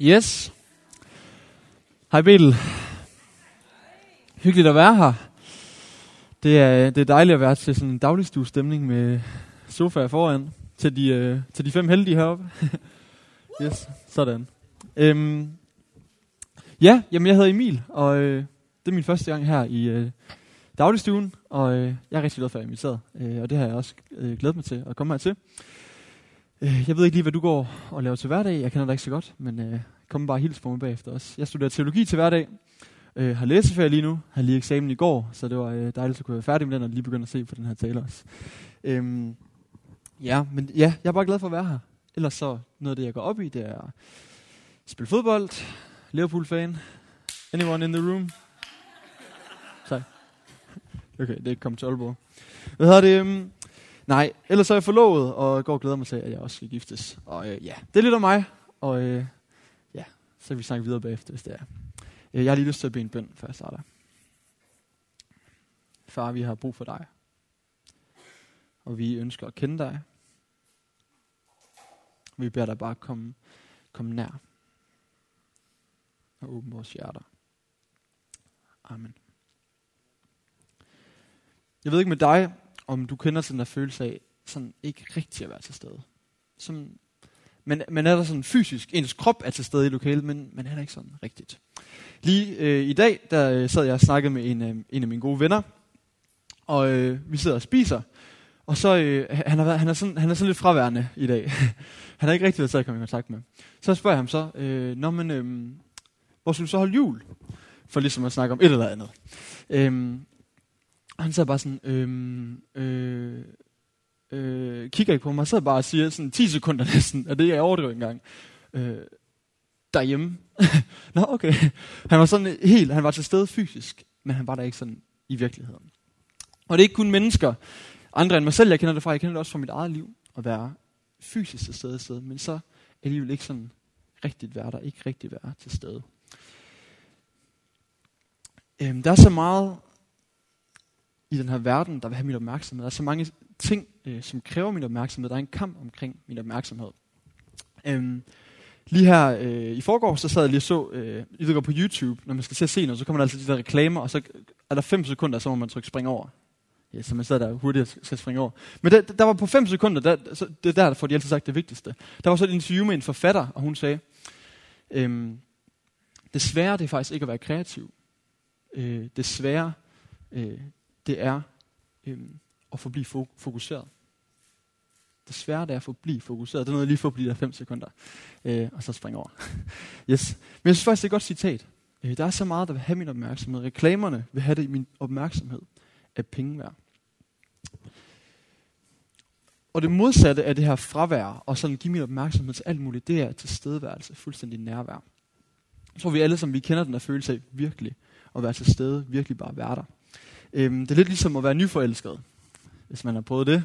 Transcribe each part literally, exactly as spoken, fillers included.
Yes. Hej Emil. Hyggeligt at være her. Det er, det er dejligt at være til sådan en dagligstuestemning med sofaer foran til de, øh, til de fem heldige heroppe. Yes, sådan. Øhm, ja, jamen jeg hedder Emil, og øh, det er min første gang her i øh, dagligstuen, og øh, jeg er rigtig glad for at være inviteret, øh, og det har jeg også øh, glædet mig til at komme her til. Øh, jeg ved ikke lige, hvad du går og laver til hverdag, jeg kender dig ikke så godt, men øh, kom bare hils på mig bagefter også. Jeg studerer teologi til hverdag. Øh, har læseferie lige nu, har lige eksamen i går, så det var øh, dejligt at kunne være færdig med den, og lige begynde at se på den her tale også. Øhm, ja, men ja, jeg er bare glad for at være her. Ellers så noget af det, jeg går op i, det er at spille fodbold, Liverpool-fan, anyone in the room? Tak. Okay, det kom til Aalborg. Hvad hedder det? Um, nej, ellers så er jeg forlovet, og går og glæder mig til, at jeg også skal giftes. Og øh, ja, det er lidt om mig, og øh, ja, så kan vi snakke videre bagefter, hvis det er. Jeg har lige lyst til at bede en bøn, før jeg starter. Far, vi har brug for dig. Og vi ønsker at kende dig. Vi beder dig bare komme, komme nær. Og åbne vores hjerter. Amen. Jeg ved ikke med dig, om du kender sådan der følelse af, sådan ikke rigtig at være til stede. Som, man, man er der sådan fysisk, ens krop er til stede i lokalet, men man er der ikke sådan rigtigt. Lige øh, i dag, der sad jeg og snakkede med en, øh, en af mine gode venner, og øh, vi sidder og spiser, og så øh, han, er, han, er sådan, han er sådan lidt fraværende i dag. Han har ikke rigtig været til at komme i kontakt med. Så spørger jeg ham så, øh, Nå, men, øh, hvor skulle du så holde jul? For ligesom at snakke om et eller andet. Øh, han sidder bare sådan, øh, øh, øh, kigger ikke på mig, han sidder bare og siger sådan ti sekunder næsten, og det er jeg overdrevet engang. Øh, derhjemme. Nå, okay. Han var sådan helt, han var til stede fysisk, men han var der ikke sådan i virkeligheden. Og det er ikke kun mennesker, andre end mig selv, jeg kender det fra, jeg kender det også fra mit eget liv, at være fysisk til stede, sted, men så alligevel ikke sådan rigtigt være der, ikke rigtigt være til stede. Øhm, der er så meget i den her verden, der vil have min opmærksomhed. Der er så mange ting, øh, som kræver min opmærksomhed. Der er en kamp omkring min opmærksomhed. Øhm, Lige her øh, i forgårs, så sad jeg lige og så, øh, I går på YouTube, når man skal til at se noget, så kommer der altid de der reklamer, og så er der fem sekunder, så må man trykke spring over. Ja, så man sad der hurtigt og skal springe over. Men der, der var på fem sekunder, der, så det er der, der får de altid sagt det vigtigste. Der var så et interview med en forfatter, og hun sagde, øhm, det svære det er faktisk ikke at være kreativ. Øh, det svære øh, det er øh, at forblive fokuseret. Det svære det er at forblive fokuseret. Det er noget, jeg lige forbliver der fem sekunder. Øh, og så springer over. Yes. Men jeg synes faktisk, det er et godt citat. Øh, der er så meget, der vil have min opmærksomhed. Reklamerne vil have det i min opmærksomhed af penge værd. Og det modsatte af det her fravær, og sådan give min opmærksomhed til alt muligt, det er tilstedeværelse, fuldstændig nærvær. Jeg tror, vi alle, som vi kender den der følelse af virkelig at være til stede, virkelig bare være der. Øhm, det er lidt ligesom at være nyforelsket, hvis man har prøvet det.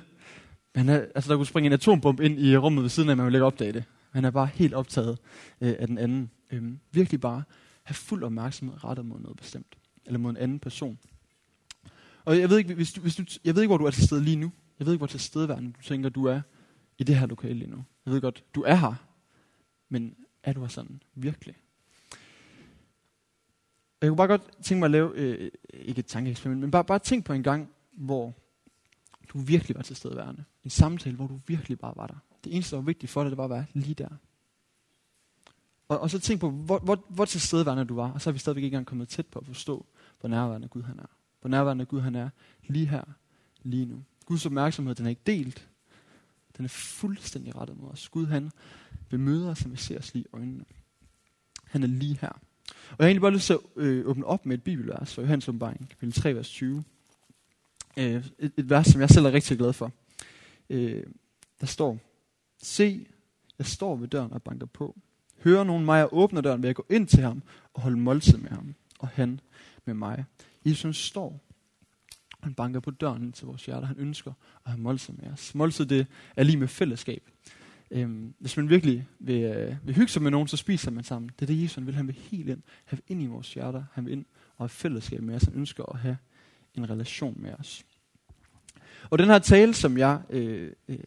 Man er, altså der kunne springe en atombombe ind i rummet ved siden af, man vil ikke opdage det. Man er bare helt optaget øh, af den anden. Øhm, virkelig bare have fuld opmærksomhed rettet mod noget bestemt, eller mod en anden person. Og jeg ved ikke, hvis du, hvis du, jeg ved ikke hvor du er til stede lige nu. Jeg ved ikke, hvor til stedeværende du tænker, du er i det her lokale lige nu. Jeg ved godt, du er her, men er du her sådan virkelig? Jeg kunne bare godt tænke mig at lave, øh, ikke et tankeeksperiment, men bare, bare tænk på en gang, hvor du virkelig var til stedeværende. En samtale, hvor du virkelig bare var der. Det eneste, der var vigtigt for dig, det var at være lige der. Og, og så tænk på, hvor, hvor, hvor til stedeværende du var, og så er vi stadigvæk ikke engang kommet tæt på at forstå, hvor nærværende Gud han er. Hvor nærværende Gud han er lige her, lige nu. Guds opmærksomhed, den er ikke delt. Den er fuldstændig rettet mod os. Gud, han vil møde os, som vi ser os lige i øjnene. Han er lige her. Og jeg har egentlig bare lyst til at øh, åbne op med et bibelvers fra Johannes åbenbaring, kapitel tre, vers tyve. Øh, et, et vers, som jeg selv er rigtig glad for. Øh, der står, se, jeg står ved døren og banker på. Hører nogen mig og åbner døren, vil jeg gå ind til ham og holde måltid med ham, og han med mig. Jesus står. Han banker på døren ind til vores hjerter. Han ønsker at have måltid med os. Måltid, det er lige med fællesskab. Øhm, hvis man virkelig vil, øh, vil hygge sig med nogen, så spiser man sammen. Det er det, Jesus han vil. Han vil helt ind. Han vil ind i vores hjerter. Han vil ind og have fællesskab med os. Han ønsker at have en relation med os. Og den her tale, som jeg øh, øh,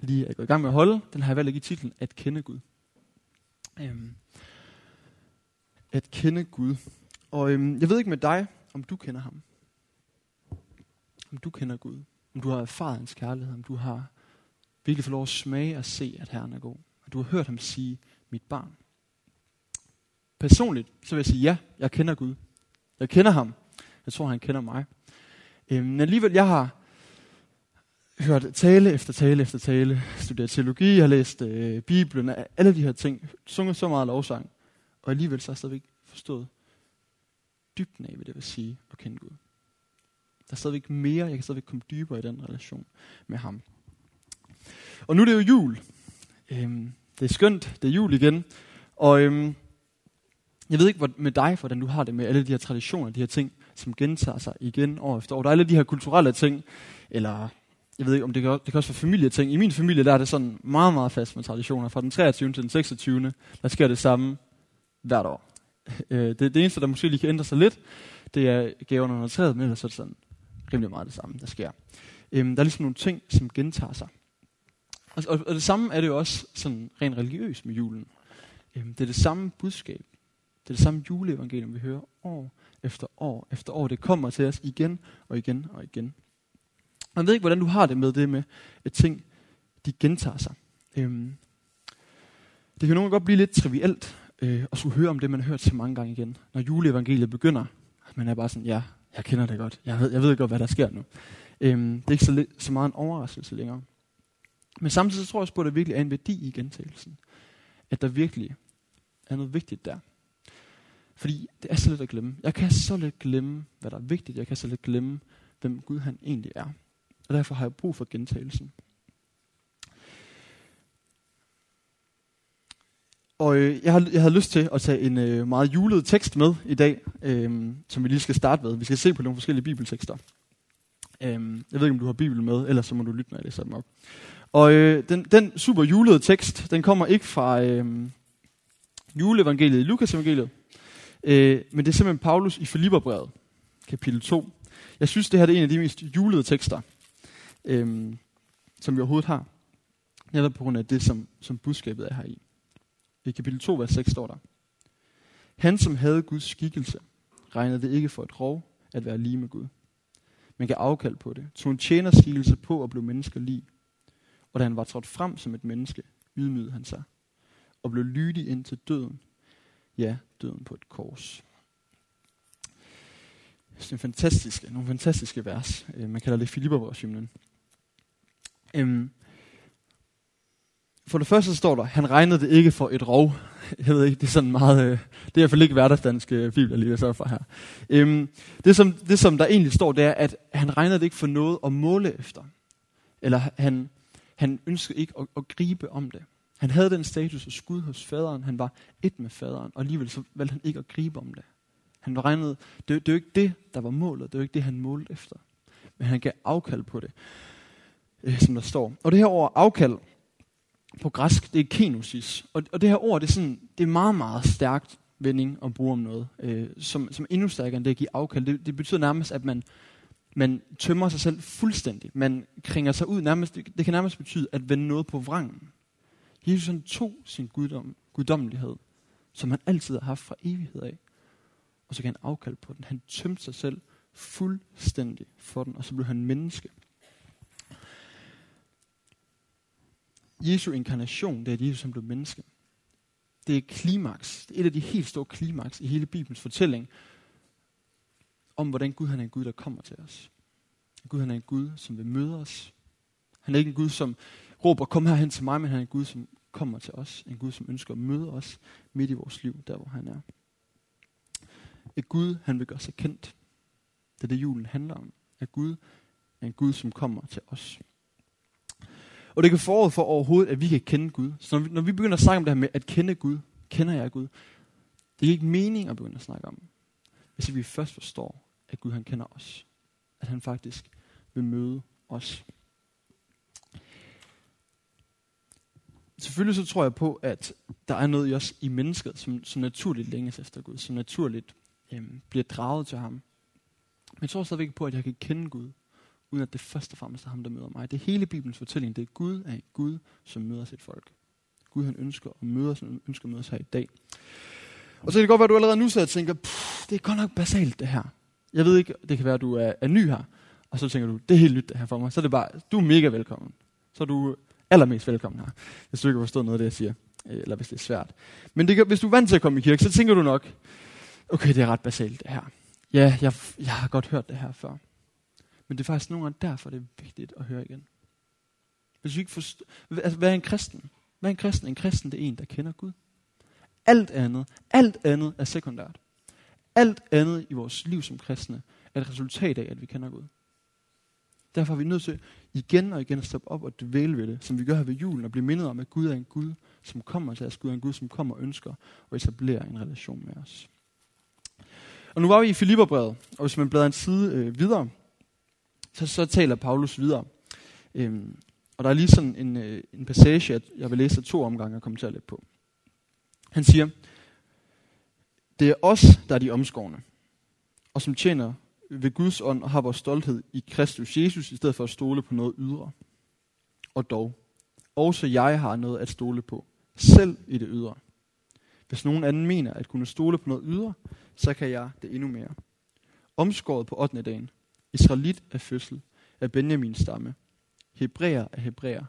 lige er gået i gang med at holde, den har jeg valgt at give titlen, At kende Gud. Øhm, at kende Gud. Og øhm, jeg ved ikke med dig, om du kender ham. Om du kender Gud. Om du har erfaret hans kærlighed. Om du har virkelig fået lov at smage og se, at Herren er god. Og du har hørt ham sige, mit barn. Personligt, så vil jeg sige, ja, jeg kender Gud. Jeg kender ham. Jeg tror, han kender mig. Øhm, men alligevel, jeg har hørt tale efter tale efter tale. Studeret teologi, jeg har læst øh, Bibelen og alle de her ting. Sunget så meget lovsang. Og alligevel så har jeg stadigvæk forstået dybden af, hvad det vil sige at kende Gud. Der er stadigvæk mere, jeg kan stadigvæk komme dybere i den relation med ham. Og nu er det jo jul. Øhm, det er skønt, det er jul igen. Og øhm, jeg ved ikke med dig, hvordan du har det med alle de her traditioner, de her ting, som gentager sig igen år efter år. Der er alle de her kulturelle ting, eller jeg ved ikke, om det kan, det kan også være familieting. I min familie der er det sådan meget, meget fast med traditioner. Fra den treogtyvende til den seksogtyvende, der sker det samme hvert år. Det, det eneste, der måske lige kan ændre sig lidt, det er gaverne under træet, men ellers er det sådan rimelig meget det samme, der sker. Øhm, der er ligesom nogle ting, som gentager sig. Og, og, og det samme er det jo også sådan rent religiøst med julen. Øhm, det er det samme budskab. Det er det samme juleevangelium, vi hører år efter år efter år. Det kommer til os igen og igen og igen. Og jeg ved ikke, hvordan du har det med det med, at ting de gentager sig. Øhm, det kan nogle gange godt blive lidt trivielt, Øh, og skulle høre om det, man har hørt så mange gange igen. Når juleevangeliet begynder, man er bare sådan, ja, jeg kender det godt. Jeg ved, jeg ved godt, hvad der sker nu. Øhm, det er ikke så, le- så meget en overraskelse længere. Men samtidig så tror jeg også på, at der virkelig er en værdi i gentagelsen. At der virkelig er noget vigtigt der. Fordi det er så let at glemme. Jeg kan så let glemme, hvad der er vigtigt. Jeg kan så let glemme, hvem Gud han egentlig er. Og derfor har jeg brug for gentagelsen. Og øh, jeg, havde, jeg havde lyst til at tage en øh, meget julet tekst med i dag, øh, som vi lige skal starte med. Vi skal se på nogle forskellige bibeltekster. Øh, jeg ved ikke, om du har bibel med, ellers så må du lytte, når jeg læser dem op. Og øh, den, den super julede tekst, den kommer ikke fra øh, juleevangeliet i Lukas evangeliet, øh, men det er simpelthen Paulus i Filipperbrevet, kapitel to. Jeg synes, det her er en af de mest julede tekster, øh, som vi overhovedet har. Netop på grund af det, som, som budskabet er her i. I kapitel to, vers seks står der. Han, som havde Guds skikkelse, regnede det ikke for et rov at være lige med Gud. Man gav afkald på det, tog en tjenerskikkelse på og blev mennesker lig. Og da han var trådt frem som et menneske, ydmygede han sig og blev lydig ind til døden. Ja, døden på et kors. Det er fantastiske, nogle fantastiske vers. Man kalder det Filipperbrevshymnen. Øhm. For det første står der, han regnede det ikke for et rov. Jeg ved ikke, det er sådan meget, det er i hvert fald ikke hverdagsdanske bibler lige så for her. Øhm, det, som, det som der egentlig står, det er, at han regnede det ikke for noget at måle efter. Eller han, han ønskede ikke at, at gribe om det. Han havde den status og skud hos faderen, han var et med faderen, og alligevel så valgte han ikke at gribe om det. Han regnede, det, det var ikke det, der var målet, det var ikke det, han målte efter. Men han gav afkald på det, øh, som der står. Og det her ord afkald, på græsk, det er kenosis. Og, og det her ord, det er, sådan, det er meget, meget stærkt vending at bruge om noget, øh, som, som endnu stærkere end det at give afkald. Det, det betyder nærmest, at man, man tømmer sig selv fuldstændigt. Man kringer sig ud nærmest. Det, det kan nærmest betyde at vende noget på vrangen. Jesus han tog sin guddom, guddommelighed, som han altid har haft fra evighed af. Og så kan han afkald på den. Han tømte sig selv fuldstændigt for den, og så blev han menneske. Jesu inkarnation, det er Jesus, som blev menneske. Det er klimaks. Det er et af de helt store klimaks i hele Bibelens fortælling om, hvordan Gud han er en Gud, der kommer til os. Gud han er en Gud, som vil møde os. Han er ikke en Gud, som råber, kom herhen til mig, men han er en Gud, som kommer til os. En Gud, som ønsker at møde os midt i vores liv, der hvor han er. Et Gud, han vil gøre sig kendt. Det er det, julen handler om. At Gud er en Gud, som kommer til os. Og det kan forud for overhovedet, at vi kan kende Gud. Så når vi, når vi begynder at snakke om det her med, at kende Gud, kender jeg Gud, det er ikke mening at begynde at snakke om, hvis vi først forstår, at Gud han kender os. At han faktisk vil møde os. Selvfølgelig så tror jeg på, at der er noget i os i mennesket, som, som naturligt længes efter Gud, som naturligt øhm, bliver draget til ham. Men jeg tror stadigvæk på, at jeg kan kende Gud, uden at det først og fremmest er ham, der møder mig. Det er hele Bibelens fortælling. Det er Gud er en Gud, som møder sit folk. Gud han ønsker at møde os, han ønsker at møde os her i dag. Og så kan det godt være, at du allerede nu sidder og tænker, det er godt nok basalt det her. Jeg ved ikke, det kan være, at du er, er ny her. Og så tænker du, det er helt nyt det her for mig. Så er det bare, du er mega velkommen. Så er du allermest velkommen her. Hvis du ikke forstår noget af det, jeg siger. Eller hvis det er svært. Men det kan, hvis du er vant til at komme i kirke, så tænker du nok, okay, det er ret basalt det her. Ja, jeg, jeg har godt hørt det her før. Men det er faktisk nogle gange derfor, det er vigtigt at høre igen. Hvis vi ikke forstår, altså, hvad er en kristen? Hvad er en kristen? En kristen, det er en, der kender Gud. Alt andet, alt andet er sekundært. Alt andet i vores liv som kristne er et resultat af, at vi kender Gud. Derfor er vi nødt til igen og igen at stoppe op og dvæle ved det, som vi gør her ved julen, og blive mindet om, at Gud er en Gud, som kommer til os. Gud er en Gud, som kommer og ønsker at etablere en relation med os. Og nu var vi i Filipperbrevet, og hvis man bladrer en side øh, videre, så, så taler Paulus videre. Øhm, og der er lige sådan en, øh, en passage, at jeg vil læse to omgange og kommentere lidt på. Han siger, det er os, der er de omskårne, og som tjener ved Guds ånd og har vores stolthed i Kristus Jesus, i stedet for at stole på noget ydre. Og dog, også jeg har noget at stole på, selv i det ydre. Hvis nogen anden mener at kunne stole på noget ydre, så kan jeg det endnu mere. Omskåret på ottende dagen, israelit af fødsel, af Benjamins stamme, hebræer af hebræer,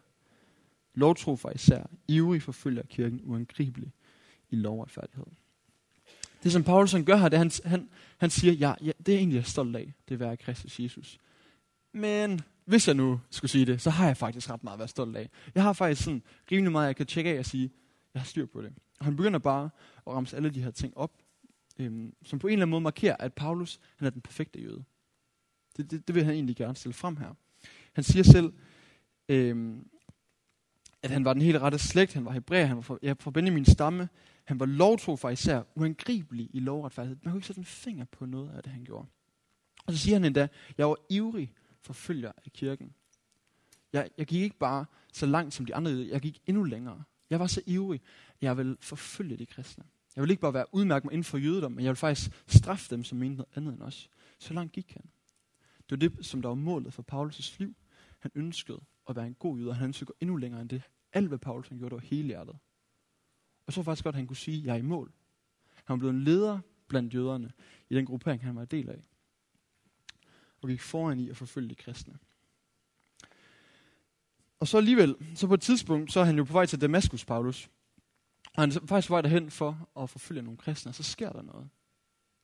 lovtrofer især, ivrig forfølger kirken uangribelig i lovretfærdighed. Det som Paulus gør her, det han, han, han siger, ja, ja, det er egentlig jeg er stolt af, det at være i Kristus Jesus. Men hvis jeg nu skulle sige det, så har jeg faktisk ret meget at være stolt af. Jeg har faktisk sådan rimelig meget, jeg kan tjekke af og sige, jeg har styr på det. Og han begynder bare at ramse alle de her ting op, øhm, som på en eller anden måde markerer, at Paulus, han er den perfekte jøde. Det, det, det vil han egentlig gerne stille frem her. Han siger selv, øhm, at han var den helt rette slægt, han var hebræer, han var fra, ja, fra Benjamins stamme, han var lovtrofer især, uangribelig i lovretfærdighed. Man kunne ikke sætte en finger på noget af det, han gjorde. Og så siger han endda, jeg var ivrig forfølger af kirken. Jeg, jeg gik ikke bare så langt som de andre, jeg gik endnu længere. Jeg var så ivrig, at jeg ville forfølge de kristne. Jeg ville ikke bare være udmærket mig inden for jødedom, men jeg ville faktisk straffe dem, som mente noget andet end os. Så langt gik han. Det var det, som der var målet for Paulus' liv. Han ønskede at være en god jøde, og han ønskede at gå endnu længere end det. Alt hvad Paulus han gjorde, det var helhjertet. Og så var det faktisk godt, at han kunne sige, jeg er i mål. Han var blevet en leder blandt jøderne i den gruppering, han var en del af. Og gik foran i at forfølge de kristne. Og så alligevel, så på et tidspunkt, så er han jo på vej til Damaskus, Paulus. Og han er faktisk på vej derhen for at forfølge nogle kristne, og så sker der noget.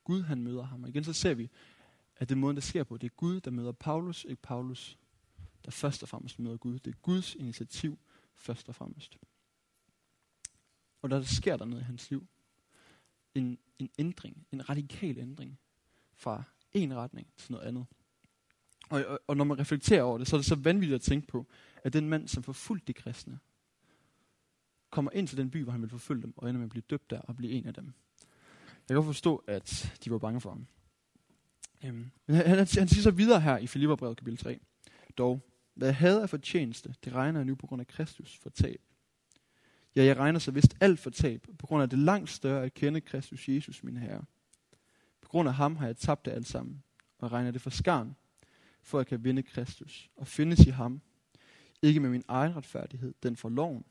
Gud, han møder ham. Og igen så ser vi, at det måde, der sker på, det er Gud, der møder Paulus, ikke Paulus, der først og fremmest møder Gud. Det er Guds initiativ, først og fremmest. Og der sker der noget i hans liv. En, en ændring, en radikal ændring, fra en retning til noget andet. Og, og, og når man reflekterer over det, så er det så vanvittigt at tænke på, at den mand, som forfulgte de kristne, kommer ind til den by, hvor han vil forfølge dem, og ender med at blive døbt der og blive en af dem. Jeg kan godt forstå, at de var bange for ham. Øhm. Men han, han, han siger så videre her i Filipperbrevet kapitel tre. Dog, hvad jeg havde af fortjeneste, det regner jeg nu på grund af Kristus for tab. Ja, jeg regner så vist alt for tab, på grund af det langt større at kende Kristus Jesus, min herre. På grund af ham har jeg tabt det alt sammen, og regner det for skarn, for at jeg kan vinde Kristus og findes i ham. Ikke med min egen retfærdighed, den fra loven,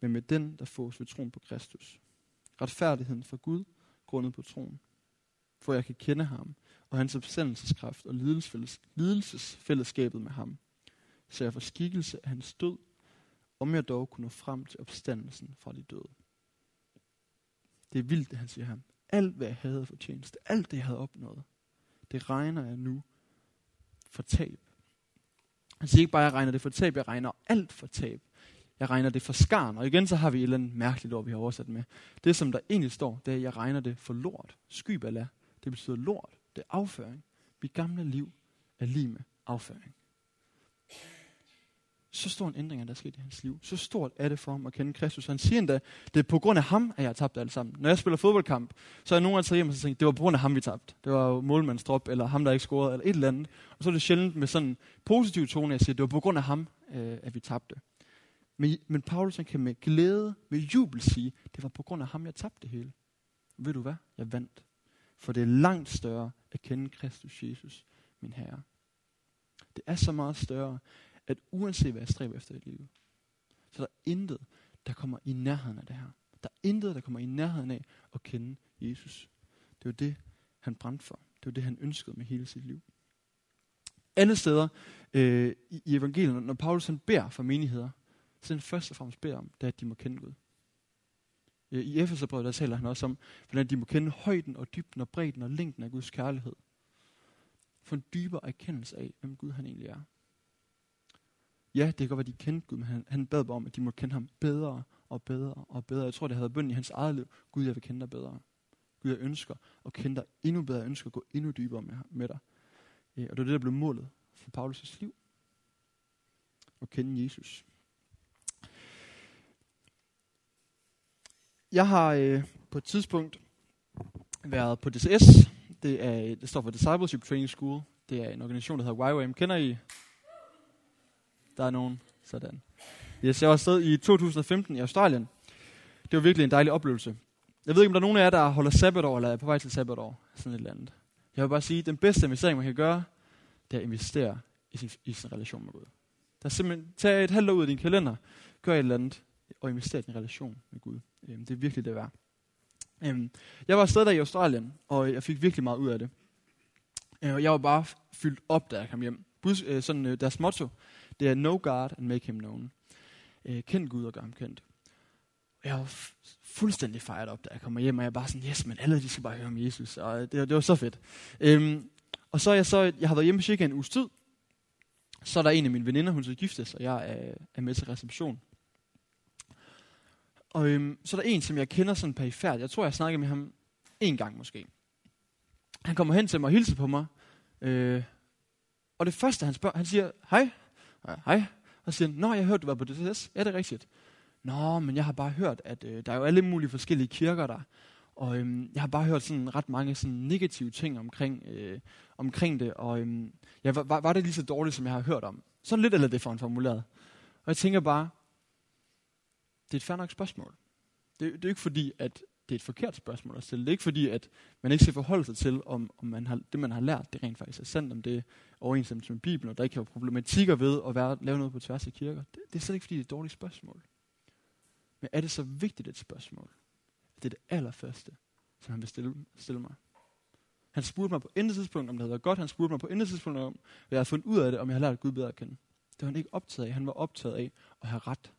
men med den, der fås ved troen på Kristus. Retfærdigheden fra Gud, grundet på troen. For jeg kan kende ham, og hans opstandelseskraft og lidelsesfællesskabet med ham. Så jeg får skikkelse af hans død, om jeg dog kunne nå frem til opstandelsen fra de døde. Det er vildt, det han siger ham. Alt, hvad jeg havde fortjent, alt det, jeg havde opnået, det regner jeg nu for tab. Han siger ikke bare, at jeg regner det for tab, jeg regner alt for tab. Jeg regner det for skarn. Og igen så har vi et eller andet mærkeligt ord, vi har oversat med. Det som der egentlig står, det er, at jeg regner det for lort. Skybala, det betyder lort. Det er afføring. Mit gamle liv er lig med afføring. Så stor en ændring er der sket i hans liv. Så stort er det for ham at kende Kristus. Han siger endda, det er på grund af ham, at jeg har tabt alt sammen. Når jeg spiller fodboldkamp, så er nogen gange taget hjem og tænkt, det var på grund af ham, vi tabte. Det var målmandens drop, eller ham, der ikke scorede, eller et eller andet. Og så er det sjældent med sådan en positiv tone, jeg siger, det var på grund af ham, øh, at vi tabte. Men, men Paulus kan med glæde, med jubel sige, det var på grund af ham, jeg tabte det hele. Og ved du hvad? Jeg vandt. For det er langt større at kende Kristus Jesus, min herre. Det er så meget større, at uanset hvad jeg stræber efter i livet, så der er intet, der kommer i nærheden af det her. Der er intet, der kommer i nærheden af at kende Jesus. Det var det, han brændte for. Det var det, han ønskede med hele sit liv. Andet steder øh, i evangeliet, når Paulus han beder for menigheder, så den først og fremmest beder om, det er, at de må kende Gud. I Epheserbrevet, der taler han også om, hvordan de må kende højden og dybden og bredden og længden af Guds kærlighed. For en dybere erkendelse af, hvem Gud han egentlig er. Ja, det kan godt være, de kendte Gud, men han, han bad bare om, at de må kende ham bedre og bedre og bedre. Jeg tror, det havde bøn i hans eget liv. Gud, jeg vil kende dig bedre. Gud, jeg ønsker at kende dig endnu bedre. Jeg ønsker at gå endnu dybere med, med dig. Og det var det, der blev målet for Paulus' liv. At kende Jesus. Jeg har øh, på et tidspunkt været på D S S. Det, er, det står for Discipleship Training School. Det er en organisation, der hedder Y W A M. Kender I? Der er nogen. Sådan. Yes, jeg var afsted i to tusind og femten i Australien. Det var virkelig en dejlig oplevelse. Jeg ved ikke, om der er nogen af jer, der holder sabbatår, eller er på vej til sabbatår. Sådan et eller andet. Jeg vil bare sige, at den bedste investering, man kan gøre, det er at investere i sin, i sin relation med Gud. Der er simpelthen, tag et halvt år ud af din kalender, gør et eller andet, og investere i din relation med Gud. Det er virkelig det værd. Jeg var afsted der i Australien, og jeg fik virkelig meget ud af det. Jeg var bare fyldt op, da jeg kom hjem. Sådan deres motto, det er know God and make him known. Kend Gud og gør ham kendt. Jeg var fuldstændig fejret op, da jeg kommer hjem, og jeg var bare sådan, yes, men alle de skal bare høre om Jesus, og det, det var så fedt. Øhm, og så, jeg, så jeg har været hjemme cirka en uges tid, så er der en af mine veninder, hun skal giftes, og jeg er, er med til reception. Og øhm, så er der en, som jeg kender sådan perifært, jeg tror, jeg snakkede med ham en gang måske. Han kommer hen til mig og hilser på mig, øh, og det første, han spørger, han siger, hej, ja, hej, og siger, nå, jeg hørte, du var på D S S, ja, det er rigtigt. Nå, men jeg har bare hørt, at øh, der er jo alle mulige forskellige kirker der, og øhm, jeg har bare hørt sådan ret mange sådan negative ting omkring, øh, omkring det, og øhm, ja, var, var det lige så dårligt, som jeg har hørt om? Sådan lidt eller det for en formuleret. Og jeg tænker bare, det er et fair nok spørgsmål. Det, det er ikke fordi, at det er et forkert spørgsmål at stille. Det er ikke fordi, at man ikke skal forholde sig til, om, om man har, det man har lært, det rent faktisk er sandt, om det er overensstemmelse med Bibelen, og der ikke er problematikker ved at være, lave noget på tværs af kirker. Det, det er slet ikke fordi, det er et dårligt spørgsmål. Men er det så vigtigt et spørgsmål, at det er det allerførste, som han vil stille, stille mig? Han spurgte mig på intet tidspunkt, om det havde været godt. Han spurgte mig på intet tidspunkt, om jeg havde fundet ud af det, om jeg havde lært Gud bedre at kende. Det var han ikke optaget af. Han var optaget af at have ret. Det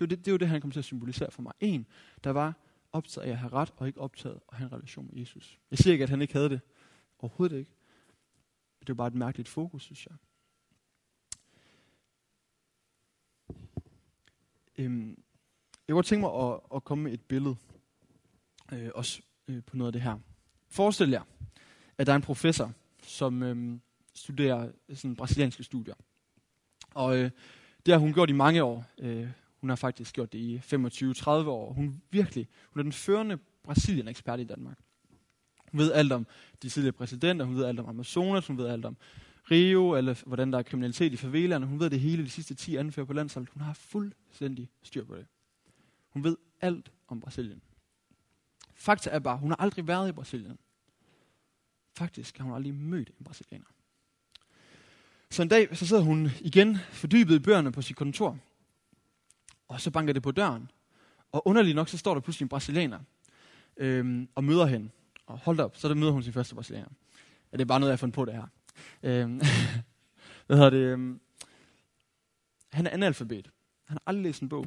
var det, det, var det han kom til at symbolisere for mig. En, der var optaget af at have ret, og ikke optaget at have en relation med Jesus. Jeg siger ikke, at han ikke havde det. Overhovedet ikke. Det var bare et mærkeligt fokus, synes jeg. Øhm. Jeg kunne tænke mig at, at komme med et billede øh, også øh, på noget af det her. Forestil jer, at der er en professor, som øh, studerer sådan brasilianske studier. Og øh, det har hun gjort i mange år. Øh, hun har faktisk gjort det i femogtyve til tredive år. Hun virkelig, hun er den førende Brasilien-ekspert i Danmark. Hun ved alt om de tidligere præsidenter, hun ved alt om Amazonas, hun ved alt om Rio, eller hvordan der er kriminalitet i favelaerne. Hun ved det hele de sidste ti anfører på landsholdet. Hun har fuldstændig styr på det. Hun ved alt om Brasilien. Fakta er bare, hun har aldrig været i Brasilien. Faktisk har hun aldrig mødt en brasilianer. Så en dag, så sidder hun igen fordybet i bøgerne på sit kontor. Og så banker det på døren. Og underligt nok, så står der pludselig en brasilianer. Øhm, og møder hende. Og hold op, så der møder hun sin første brasilianer. Ja, det er bare noget, jeg har fundet på det her. Øhm, Hvad hedder det? Han er analfabet. Han har aldrig læst en bog.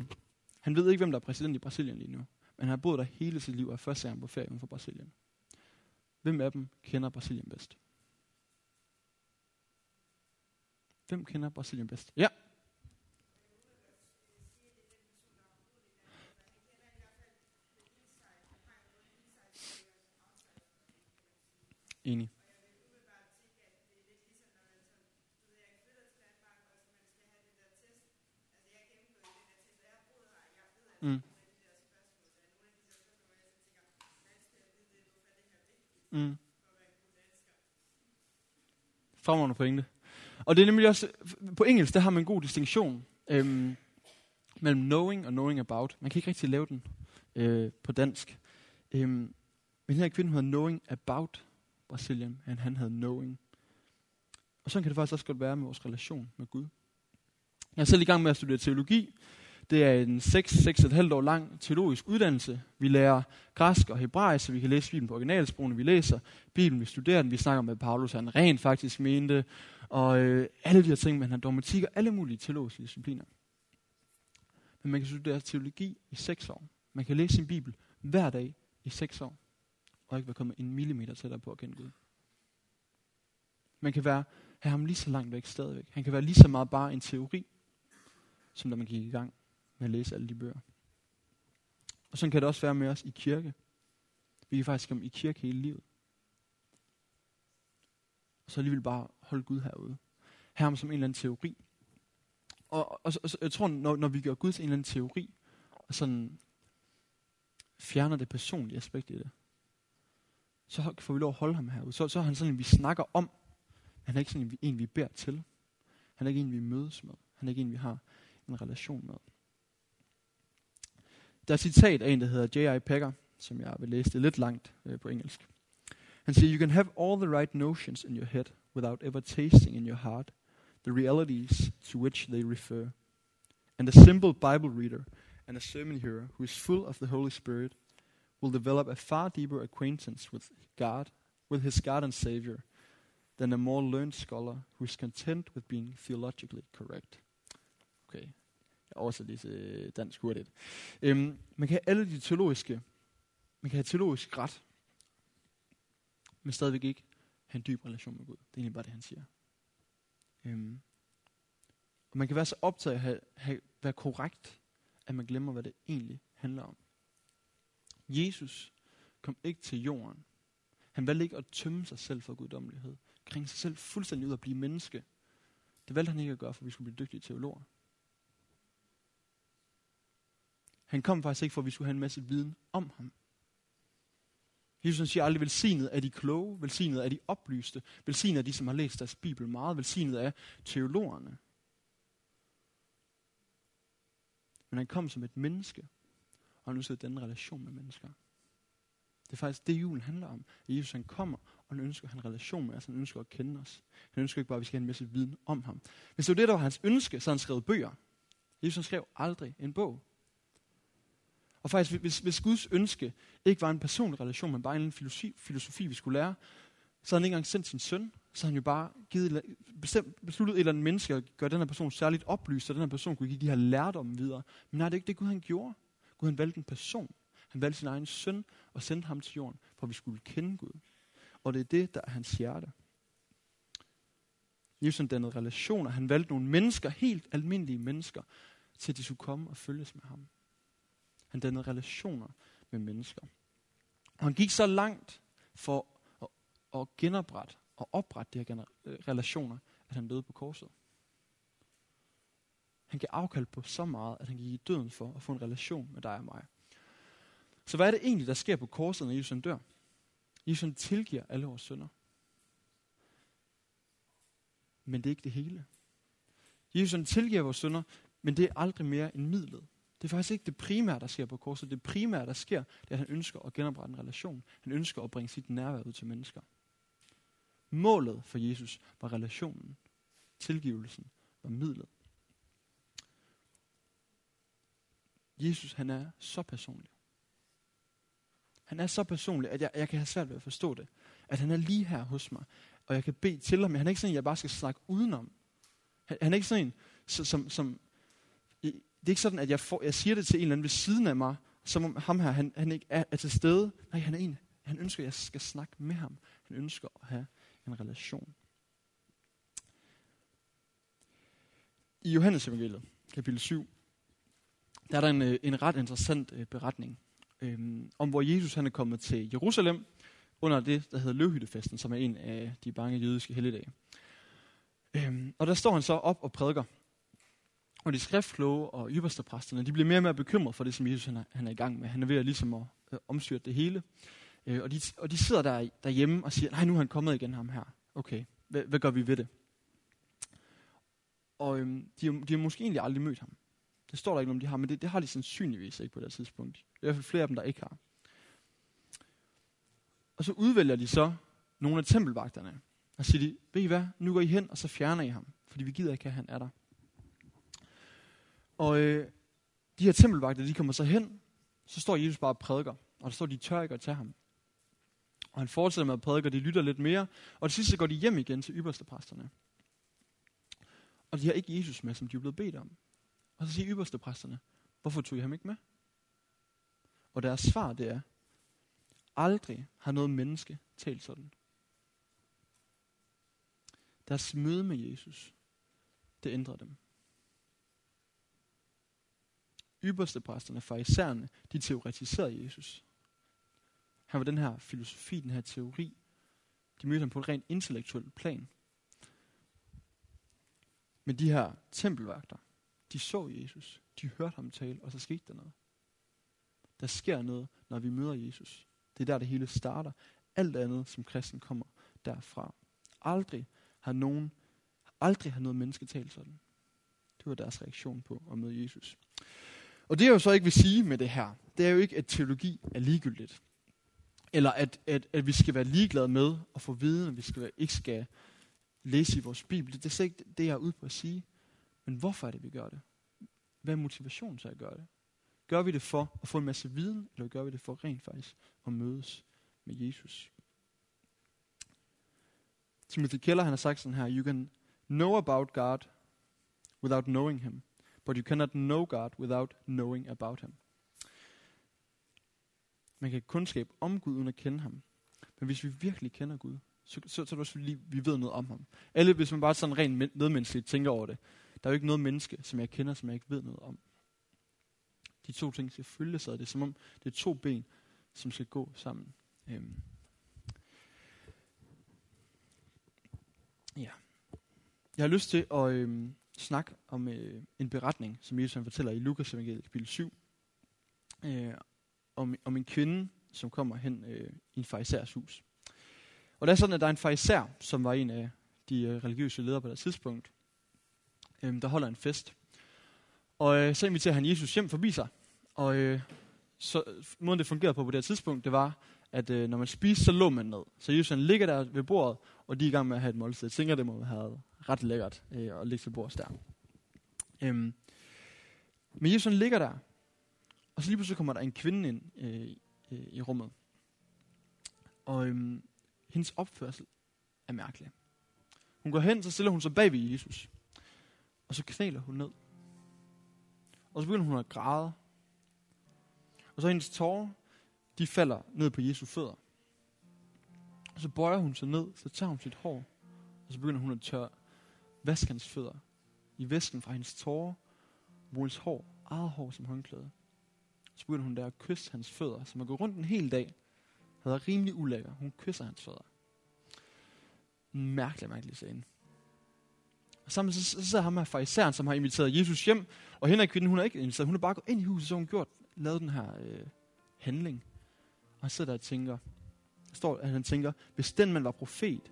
Han ved ikke, hvem der er præsident i Brasilien lige nu, men han har boet der hele sit liv og er først på ferie uden for Brasilien. Hvem af dem kender Brasilien bedst? Hvem kender Brasilien bedst? Ja. Enig. Mm. Mm. Fremragende pointe. Og det er nemlig også, på engelsk, der har man en god distinktion øhm, mellem knowing og knowing about. Man kan ikke rigtig lave den øh, på dansk. Øhm, men den her kvinde havde knowing about Brasilien, end han havde knowing. Og sådan kan det faktisk også godt være med vores relation med Gud. Jeg er selv i gang med at studere teologi. Det er en seks til seks komma fem år lang teologisk uddannelse. Vi lærer græsk og hebraisk, så vi kan læse Bibelen på originalsprogene. Vi læser Bibelen, vi studerer den, vi snakker med Paulus, han rent faktisk mente. Og øh, alle de her ting, man har dogmatik og alle mulige teologiske discipliner. Men man kan studere teologi i seks år. Man kan læse sin Bibel hver dag i seks år. Og ikke være kommet en millimeter tættere på at kende Gud. Man kan være, have ham lige så langt væk stadigvæk. Han kan være lige så meget bare en teori, som da man gik i gang med at læse alle de bøger. Og sådan kan det også være med os i kirke. Vi kan faktisk komme i kirke hele livet. Og så alligevel bare holde Gud herude. Have ham som en eller anden teori. Og, og, og jeg tror, når, når vi gør Gud til en eller anden teori, og sådan fjerner det personlige aspekt i det, så får vi lov at holde ham herude. Så, så er han sådan en, vi snakker om. Han er ikke sådan en, vi beder til. Han er ikke en, vi mødes med. Han er ikke en, vi har en relation med. Der er et citat af en, der hedder J I Packer, som jeg vil læse det lidt langt øh, på engelsk. Han siger, "You can have all the right notions in your head, without ever tasting in your heart the realities to which they refer. And a simple Bible reader and a sermon hearer who is full of the Holy Spirit will develop a far deeper acquaintance with God, with his God and Savior, than a more learned scholar who is content with being theologically correct." Okay, jeg oversætter lige til dansk hurtigt. Um, man kan have alle de teologiske, man kan have teologisk ret, men stadigvæk ikke have en dyb relation med Gud. Det er egentlig bare det, han siger. Um, og man kan være så optaget af at have, være korrekt, at man glemmer, hvad det egentlig handler om. Jesus kom ikke til jorden. Han valgte ikke at tømme sig selv for guddommelighed. Kringe sig selv fuldstændig ud og blive menneske. Det valgte han ikke at gøre, for vi skulle blive dygtige teologer. Han kom faktisk ikke, for vi skulle have en masse viden om ham. Jesus siger aldrig, velsignet af de kloge, velsignet af de oplyste, velsignet af de, som har læst deres Bibel meget, velsignet af teologerne. Men han kom som et menneske, og nu sidder den relation med mennesker. Det er faktisk det, julen handler om. At Jesus han kommer, og han ønsker at have en relation med os. Han ønsker at kende os. Han ønsker ikke bare, at vi skal have en masse viden om ham. Hvis det var det, der var hans ønske, så han skrev bøger. Jesus han skrev aldrig en bog. Og faktisk, hvis, hvis Guds ønske ikke var en personlig relation, men bare en filosofi, filosofi, vi skulle lære, så havde han ikke engang sendt sin søn. Så havde han jo bare givet, bestemt, besluttet et eller andet menneske at gøre den her person særligt oplyst, så den her person kunne give de her lærdomme videre. Men nej, det er ikke det, Gud han gjorde. Gud han valgte en person. Han valgte sin egen søn og sendte ham til jorden, for vi skulle kende Gud. Og det er det, der er hans hjerte. Jesus dannede relationer. Han valgte nogle mennesker, helt almindelige mennesker, til at de skulle komme og følges med ham. Han dannede relationer med mennesker. Og han gik så langt for at, at genoprette og oprette de her gener- relationer, at han døde på korset. Han gav afkald på så meget, at han gik i døden for at få en relation med dig og mig. Så hvad er det egentlig, der sker på korset, når Jesus dør? Jesus tilgiver alle vores synder. Men det er ikke det hele. Jesus tilgiver vores synder, men det er aldrig mere end midlet. Det er faktisk ikke det primære, der sker på korset. Det primære, der sker, det er, at han ønsker at genoprette en relation. Han ønsker at bringe sit nærvær ud til mennesker. Målet for Jesus var relationen. Tilgivelsen var midlet. Jesus, han er så personlig. Han er så personlig, at jeg, jeg kan have svært ved at forstå det. At han er lige her hos mig, og jeg kan bede til ham. Han er ikke sådan en, jeg bare skal snakke udenom. Han, han er ikke sådan en, som... som det er ikke sådan, at jeg, får, jeg siger det til en eller anden ved siden af mig, som om ham her, han, han ikke er, er til stede. Nej, han er en. Han ønsker, at jeg skal snakke med ham. Han ønsker at have en relation. I Johannes evangeliet, kapitel syv, der er der en, en ret interessant øh, beretning, øh, om hvor Jesus han er kommet til Jerusalem, under det, der hedder løvhyttefesten, som er en af de bange jødiske helligdage. Øh, og der står han så op og prædiker. Og de skriftkloge og ypperstepræsterne, de bliver mere og mere bekymret for det, som Jesus han er, han er i gang med. Han er ved at ligesom at øh, omstyrte det hele. Øh, og, de, og de sidder der, derhjemme og siger, nej, nu er han kommet igen, ham her. Okay, hvad, hvad gør vi ved det? Og øh, de, de har måske egentlig aldrig mødt ham. Det står der ikke, om de har, men det, det har de sandsynligvis ikke på det tidspunkt. Det er i hvert fald flere af dem, der ikke har. Og så udvælger de så nogle af tempelvagterne. Og siger de, ved I hvad, nu går I hen, og så fjerner I ham. Fordi vi gider ikke, at han er der. Og, øh, De her tempelvagter, de kommer så hen, så står Jesus bare og prædiker, og der står, de tør ikke at tage ham. Og han fortsætter med at prædike, og de lytter lidt mere, og til sidst så går de hjem igen til ypperstepræsterne. Og de har ikke Jesus med, som de er blevet bedt om. Og så siger ypperstepræsterne, hvorfor tog I ham ikke med? Og deres svar, det er, aldrig har noget menneske talt sådan. Deres møde med Jesus, det ændrer dem. Ypperstepræsterne, farisæerne, de teoretiserede Jesus. Han var den her filosofi, den her teori. De mødte ham på et rent intellektuelt plan. Men de her tempelvagter, de så Jesus, de hørte ham tale, og så skete der noget. Der sker noget, når vi møder Jesus. Det er der, det hele starter. Alt andet som kristen kommer derfra. Aldrig har nogen, aldrig har noget menneske talt sådan. Det var deres reaktion på at møde Jesus. Og det er jo så ikke vil sige med det her. Det er jo ikke, at teologi er ligegyldigt. Eller at, at, at vi skal være ligeglade med at få viden, at vi skal være, ikke skal læse i vores bibel. Det er slet ikke det, jeg er ude på at sige. Men hvorfor er det, vi gør det? Hvad er motivationen til at gøre det? Gør vi det for at få en masse viden, eller gør vi det for rent faktisk at mødes med Jesus? Timothy Keller, han har sagt sådan her, you can know about God without knowing him, but you cannot know God without knowing about him. Man kan kun skabe om Gud, uden at kende ham. Men hvis vi virkelig kender Gud, så, så, så er det også lige, vi ved noget om ham. Eller hvis man bare sådan rent medmenneskeligt tænker over det, der er jo ikke noget menneske, som jeg kender, som jeg ikke ved noget om. De to ting skal følge sig, det er som om, det er to ben, som skal gå sammen. Øhm. Ja. Jeg har lyst til at øhm, snakke om øh, en beretning, som Jesus fortæller i Lukas evangeliet, kapitel syv. Øh, om, om en kvinde, som kommer hen øh, i en farisæers hus. Og det er sådan, at der er en farisæer, som var en af de øh, religiøse ledere på det tidspunkt, øh, der holder en fest. Og øh, så inviterer han Jesus hjem forbi sig. Og øh, så, måden det fungerede på på det her tidspunkt, det var, at øh, når man spiste, så lå man ned. Så Jesus han ligger der ved bordet, og de er i gang med at have et måltid. Jeg tænker, det må have ret lækkert øh, at ligge til bordet der. Øhm. Men Jesus han ligger der, og så lige pludselig kommer der en kvinde ind øh, øh, i rummet. Og øh, hendes opførsel er mærkelig. Hun går hen, så stiller hun sig bag ved Jesus. Og så knæler hun ned. Og så begynder hun at græde. Og så hendes tårer, de falder ned på Jesu fødder. Og så bøjer hun sig ned, så tager hun sit hår. Og så begynder hun at tørre vaskens fødder i væsken fra hendes tårer. Bruges hår, eget hår som håndklæde. Så begynder hun der at kysse hans fødder, som har gået rundt en hel dag. Havde været rimelig ulækker. Hun kysser hans fødder. Mærkelig, mærkelig scene. Og sammen så, så sidder ham her farisæeren, som har inviteret Jesus hjem. Og hende af kvinden, hun er ikke inviteret. Hun er bare gået ind i huset, så hun gjort, lavet den her øh, handling. Og han sidder der og tænker, står, at han tænker, hvis den mand var profet,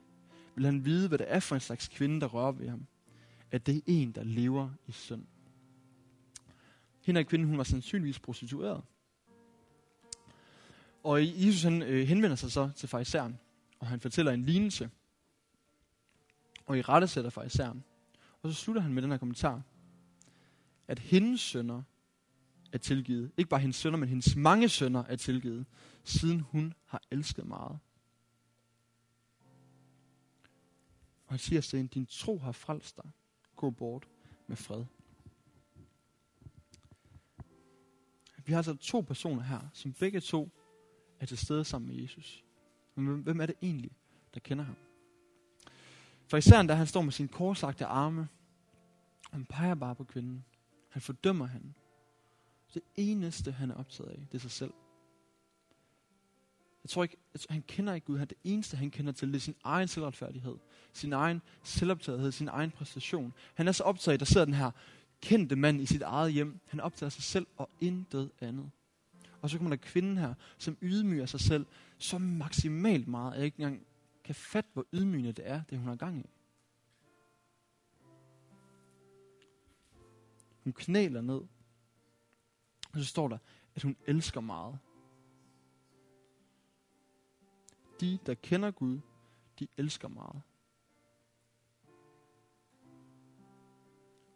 ville han vide, hvad det er for en slags kvinde, der rører ved ham. At det er en, der lever i synd. Hende af kvinden, hun var sandsynligvis prostitueret. Og Jesus han, øh, henvender sig så til farisæeren, og han fortæller en lignelse. Og i rettesætter farisæeren. Og så slutter han med den her kommentar, at hendes sønner er tilgivet. Ikke bare hendes sønner, men hendes mange sønner er tilgivet, siden hun har elsket meget. Og han siger til hende, din tro har frelst dig. Gå bort med fred. Vi har altså to personer her, som begge to er til stede sammen med Jesus. Men hvem er det egentlig, der kender ham? For især da han står med sine korsagte arme, han peger bare på kvinden. Han fordømmer hende. Det eneste, han er optaget af, det er sig selv. Jeg tror ikke, at han kender ikke Gud. Han det eneste, han kender til, det er sin egen selvretfærdighed. Sin egen selvoptagethed, sin egen præstation. Han er så optaget af, der sidder den her kendte mand i sit eget hjem. Han optager sig selv og intet andet. Og så kommer der kvinden her, som ydmyger sig selv så maksimalt meget, at jeg ikke engang kan fatte, hvor ydmygende det er, det hun har gang i. Hun knæler ned, og så står der, at hun elsker meget. De, der kender Gud, de elsker meget.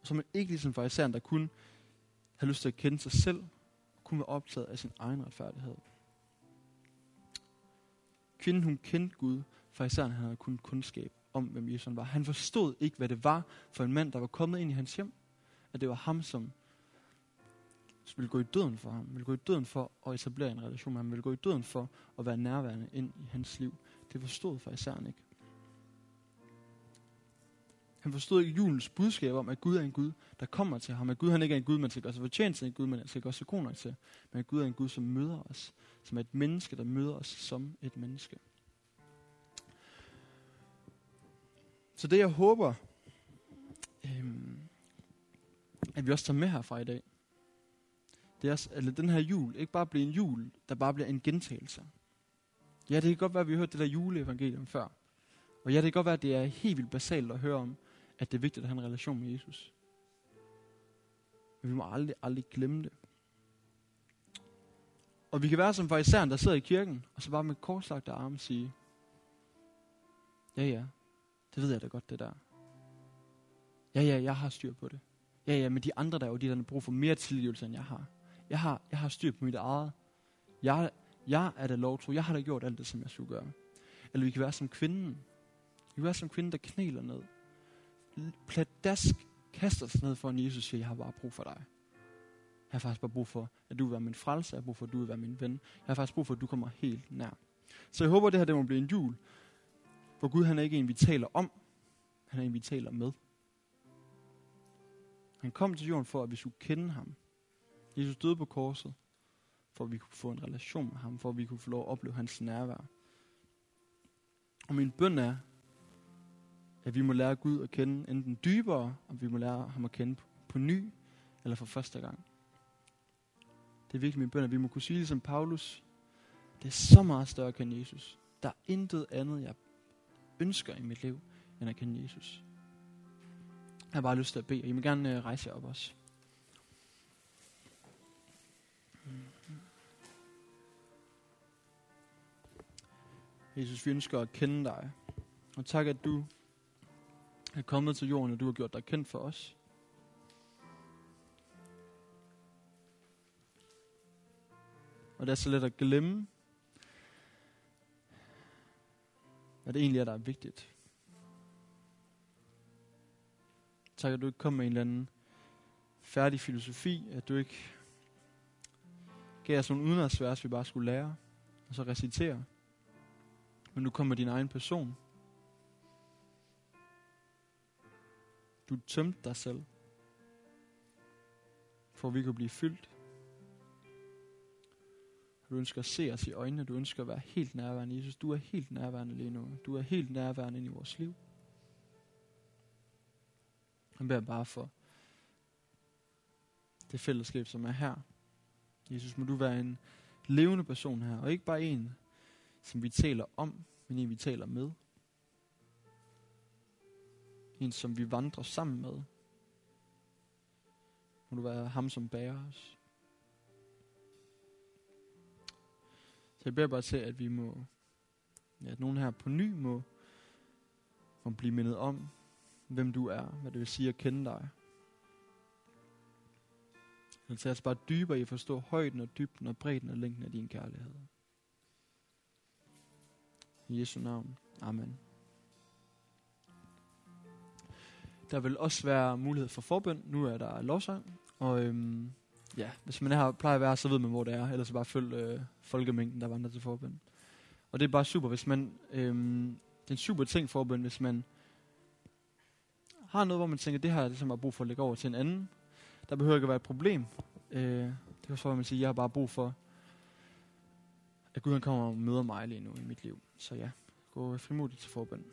Og så man ikke ligesom farisæeren, der kun havde lyst til at kende sig selv, og kunne være optaget af sin egen retfærdighed. Kvinden, hun kendte Gud, for især han havde kun kundskab om, hvem Jesus var. Han forstod ikke, hvad det var for en mand, der var kommet ind i hans hjem. At det var ham, som ville gå i døden for ham. Ville gå i døden for at etablere en relation med ham. Ville gå i døden for at være nærværende ind i hans liv. Det forstod for især han ikke. Han forstod ikke julens budskab om, at Gud er en Gud, der kommer til ham. At Gud han ikke er en Gud, man skal gøre sig fortjent til en Gud, man skal gøre sig god nok til. Men at Gud er en Gud, som møder os. Som er et menneske, der møder os som et menneske. Så det jeg håber, øhm, at vi også tager med herfra i dag, det er, at den her jul ikke bare bliver en jul, der bare bliver en gentagelse. Ja, det kan godt være, at vi har hørt det der juleevangelium før. Og ja, det kan godt være, at det er helt vildt basalt at høre om, at det er vigtigt at have en relation med Jesus. Men vi må aldrig, aldrig glemme det. Og vi kan være som fariseren, der sidder i kirken, og så bare med korslagte arme sige, ja, ja, det ved jeg da godt, det der. Ja, ja, jeg har styr på det. Ja, ja, men de andre der er jo de, der har brug for mere tilgivelse, end jeg har. Jeg har, jeg har styr på mit eget. Jeg, jeg er da lovtro. Jeg har da gjort alt det, som jeg skulle gøre. Eller vi kan være som kvinden. Vi kan være som kvinden, der knæler ned. Pladask kaster sig ned for, at Jesus siger, jeg har bare brug for dig. Jeg har faktisk bare brug for, at du vil være min frelser. Jeg har brug for, at du vil være min ven. Jeg har faktisk brug for, at du kommer helt nær. Så jeg håber, at det her det må blive en jul, hvor Gud han er ikke en, vi taler om. Han er en, vi taler med. Han kom til jorden for, at vi skulle kende ham. Jesus døde på korset, for at vi kunne få en relation med ham, for at vi kunne få lov at opleve hans nærvær. Og min bøn er, at vi må lære Gud at kende enten dybere, og vi må lære ham at kende på ny, eller for første gang. Det er virkelig min bøn, at vi må kunne sige ligesom Paulus, det er så meget større at kende Jesus. Der er intet andet, jeg ønsker i mit liv, end at kende Jesus. Jeg har bare lyst til at bede, og I må gerne øh, rejse jer op også. Jesus, vi ønsker at kende dig. Og tak, at du er kommet til jorden, og du har gjort dig kendt for os. Og det er så let at glemme, hvad det egentlig er, der er vigtigt. Tak, at du ikke kom med en eller anden færdig filosofi, at du ikke gav os nogle udenadsvers, vi bare skulle lære, og så recitere. Men du kom med din egen person. Du tømte dig selv, for at vi kunne blive fyldt. Du ønsker at se os i øjnene, du ønsker at være helt nærværende. Jesus, du er helt nærværende lige nu. Du er helt nærværende i vores liv. Jeg beder bare for det fællesskab, som er her. Jesus, må du være en levende person her, og ikke bare en, som vi taler om, men en, vi taler med. En, som vi vandrer sammen med. Må du være ham, som bærer os. Så jeg beder bare til, at vi må, ja, at nogen her på ny må, må blive mindet om, hvem du er, hvad det vil sige at kende dig. Og tage os bare dybere i at forstå højden og dybden og bredden og længden af din kærlighed. I Jesu navn. Amen. Der vil også være mulighed for forbøn. Nu er der lovsang. Og øhm, ja, hvis man her plejer at være, så ved man, hvor det er. Ellers så bare følg øh, folkemængden, der vandrer til forbøn. Og det er bare super, hvis man... Øhm, det er en super ting forbøn, hvis man... har noget, hvor man tænker, det her er det, som jeg har brug for at lægge over til en anden. Der behøver ikke at være et problem. Øh, det kan også være, at man siger, jeg har bare brug for, at Gud han kommer og møder mig lige nu i mit liv. Så ja, gå frimodigt til forbøn.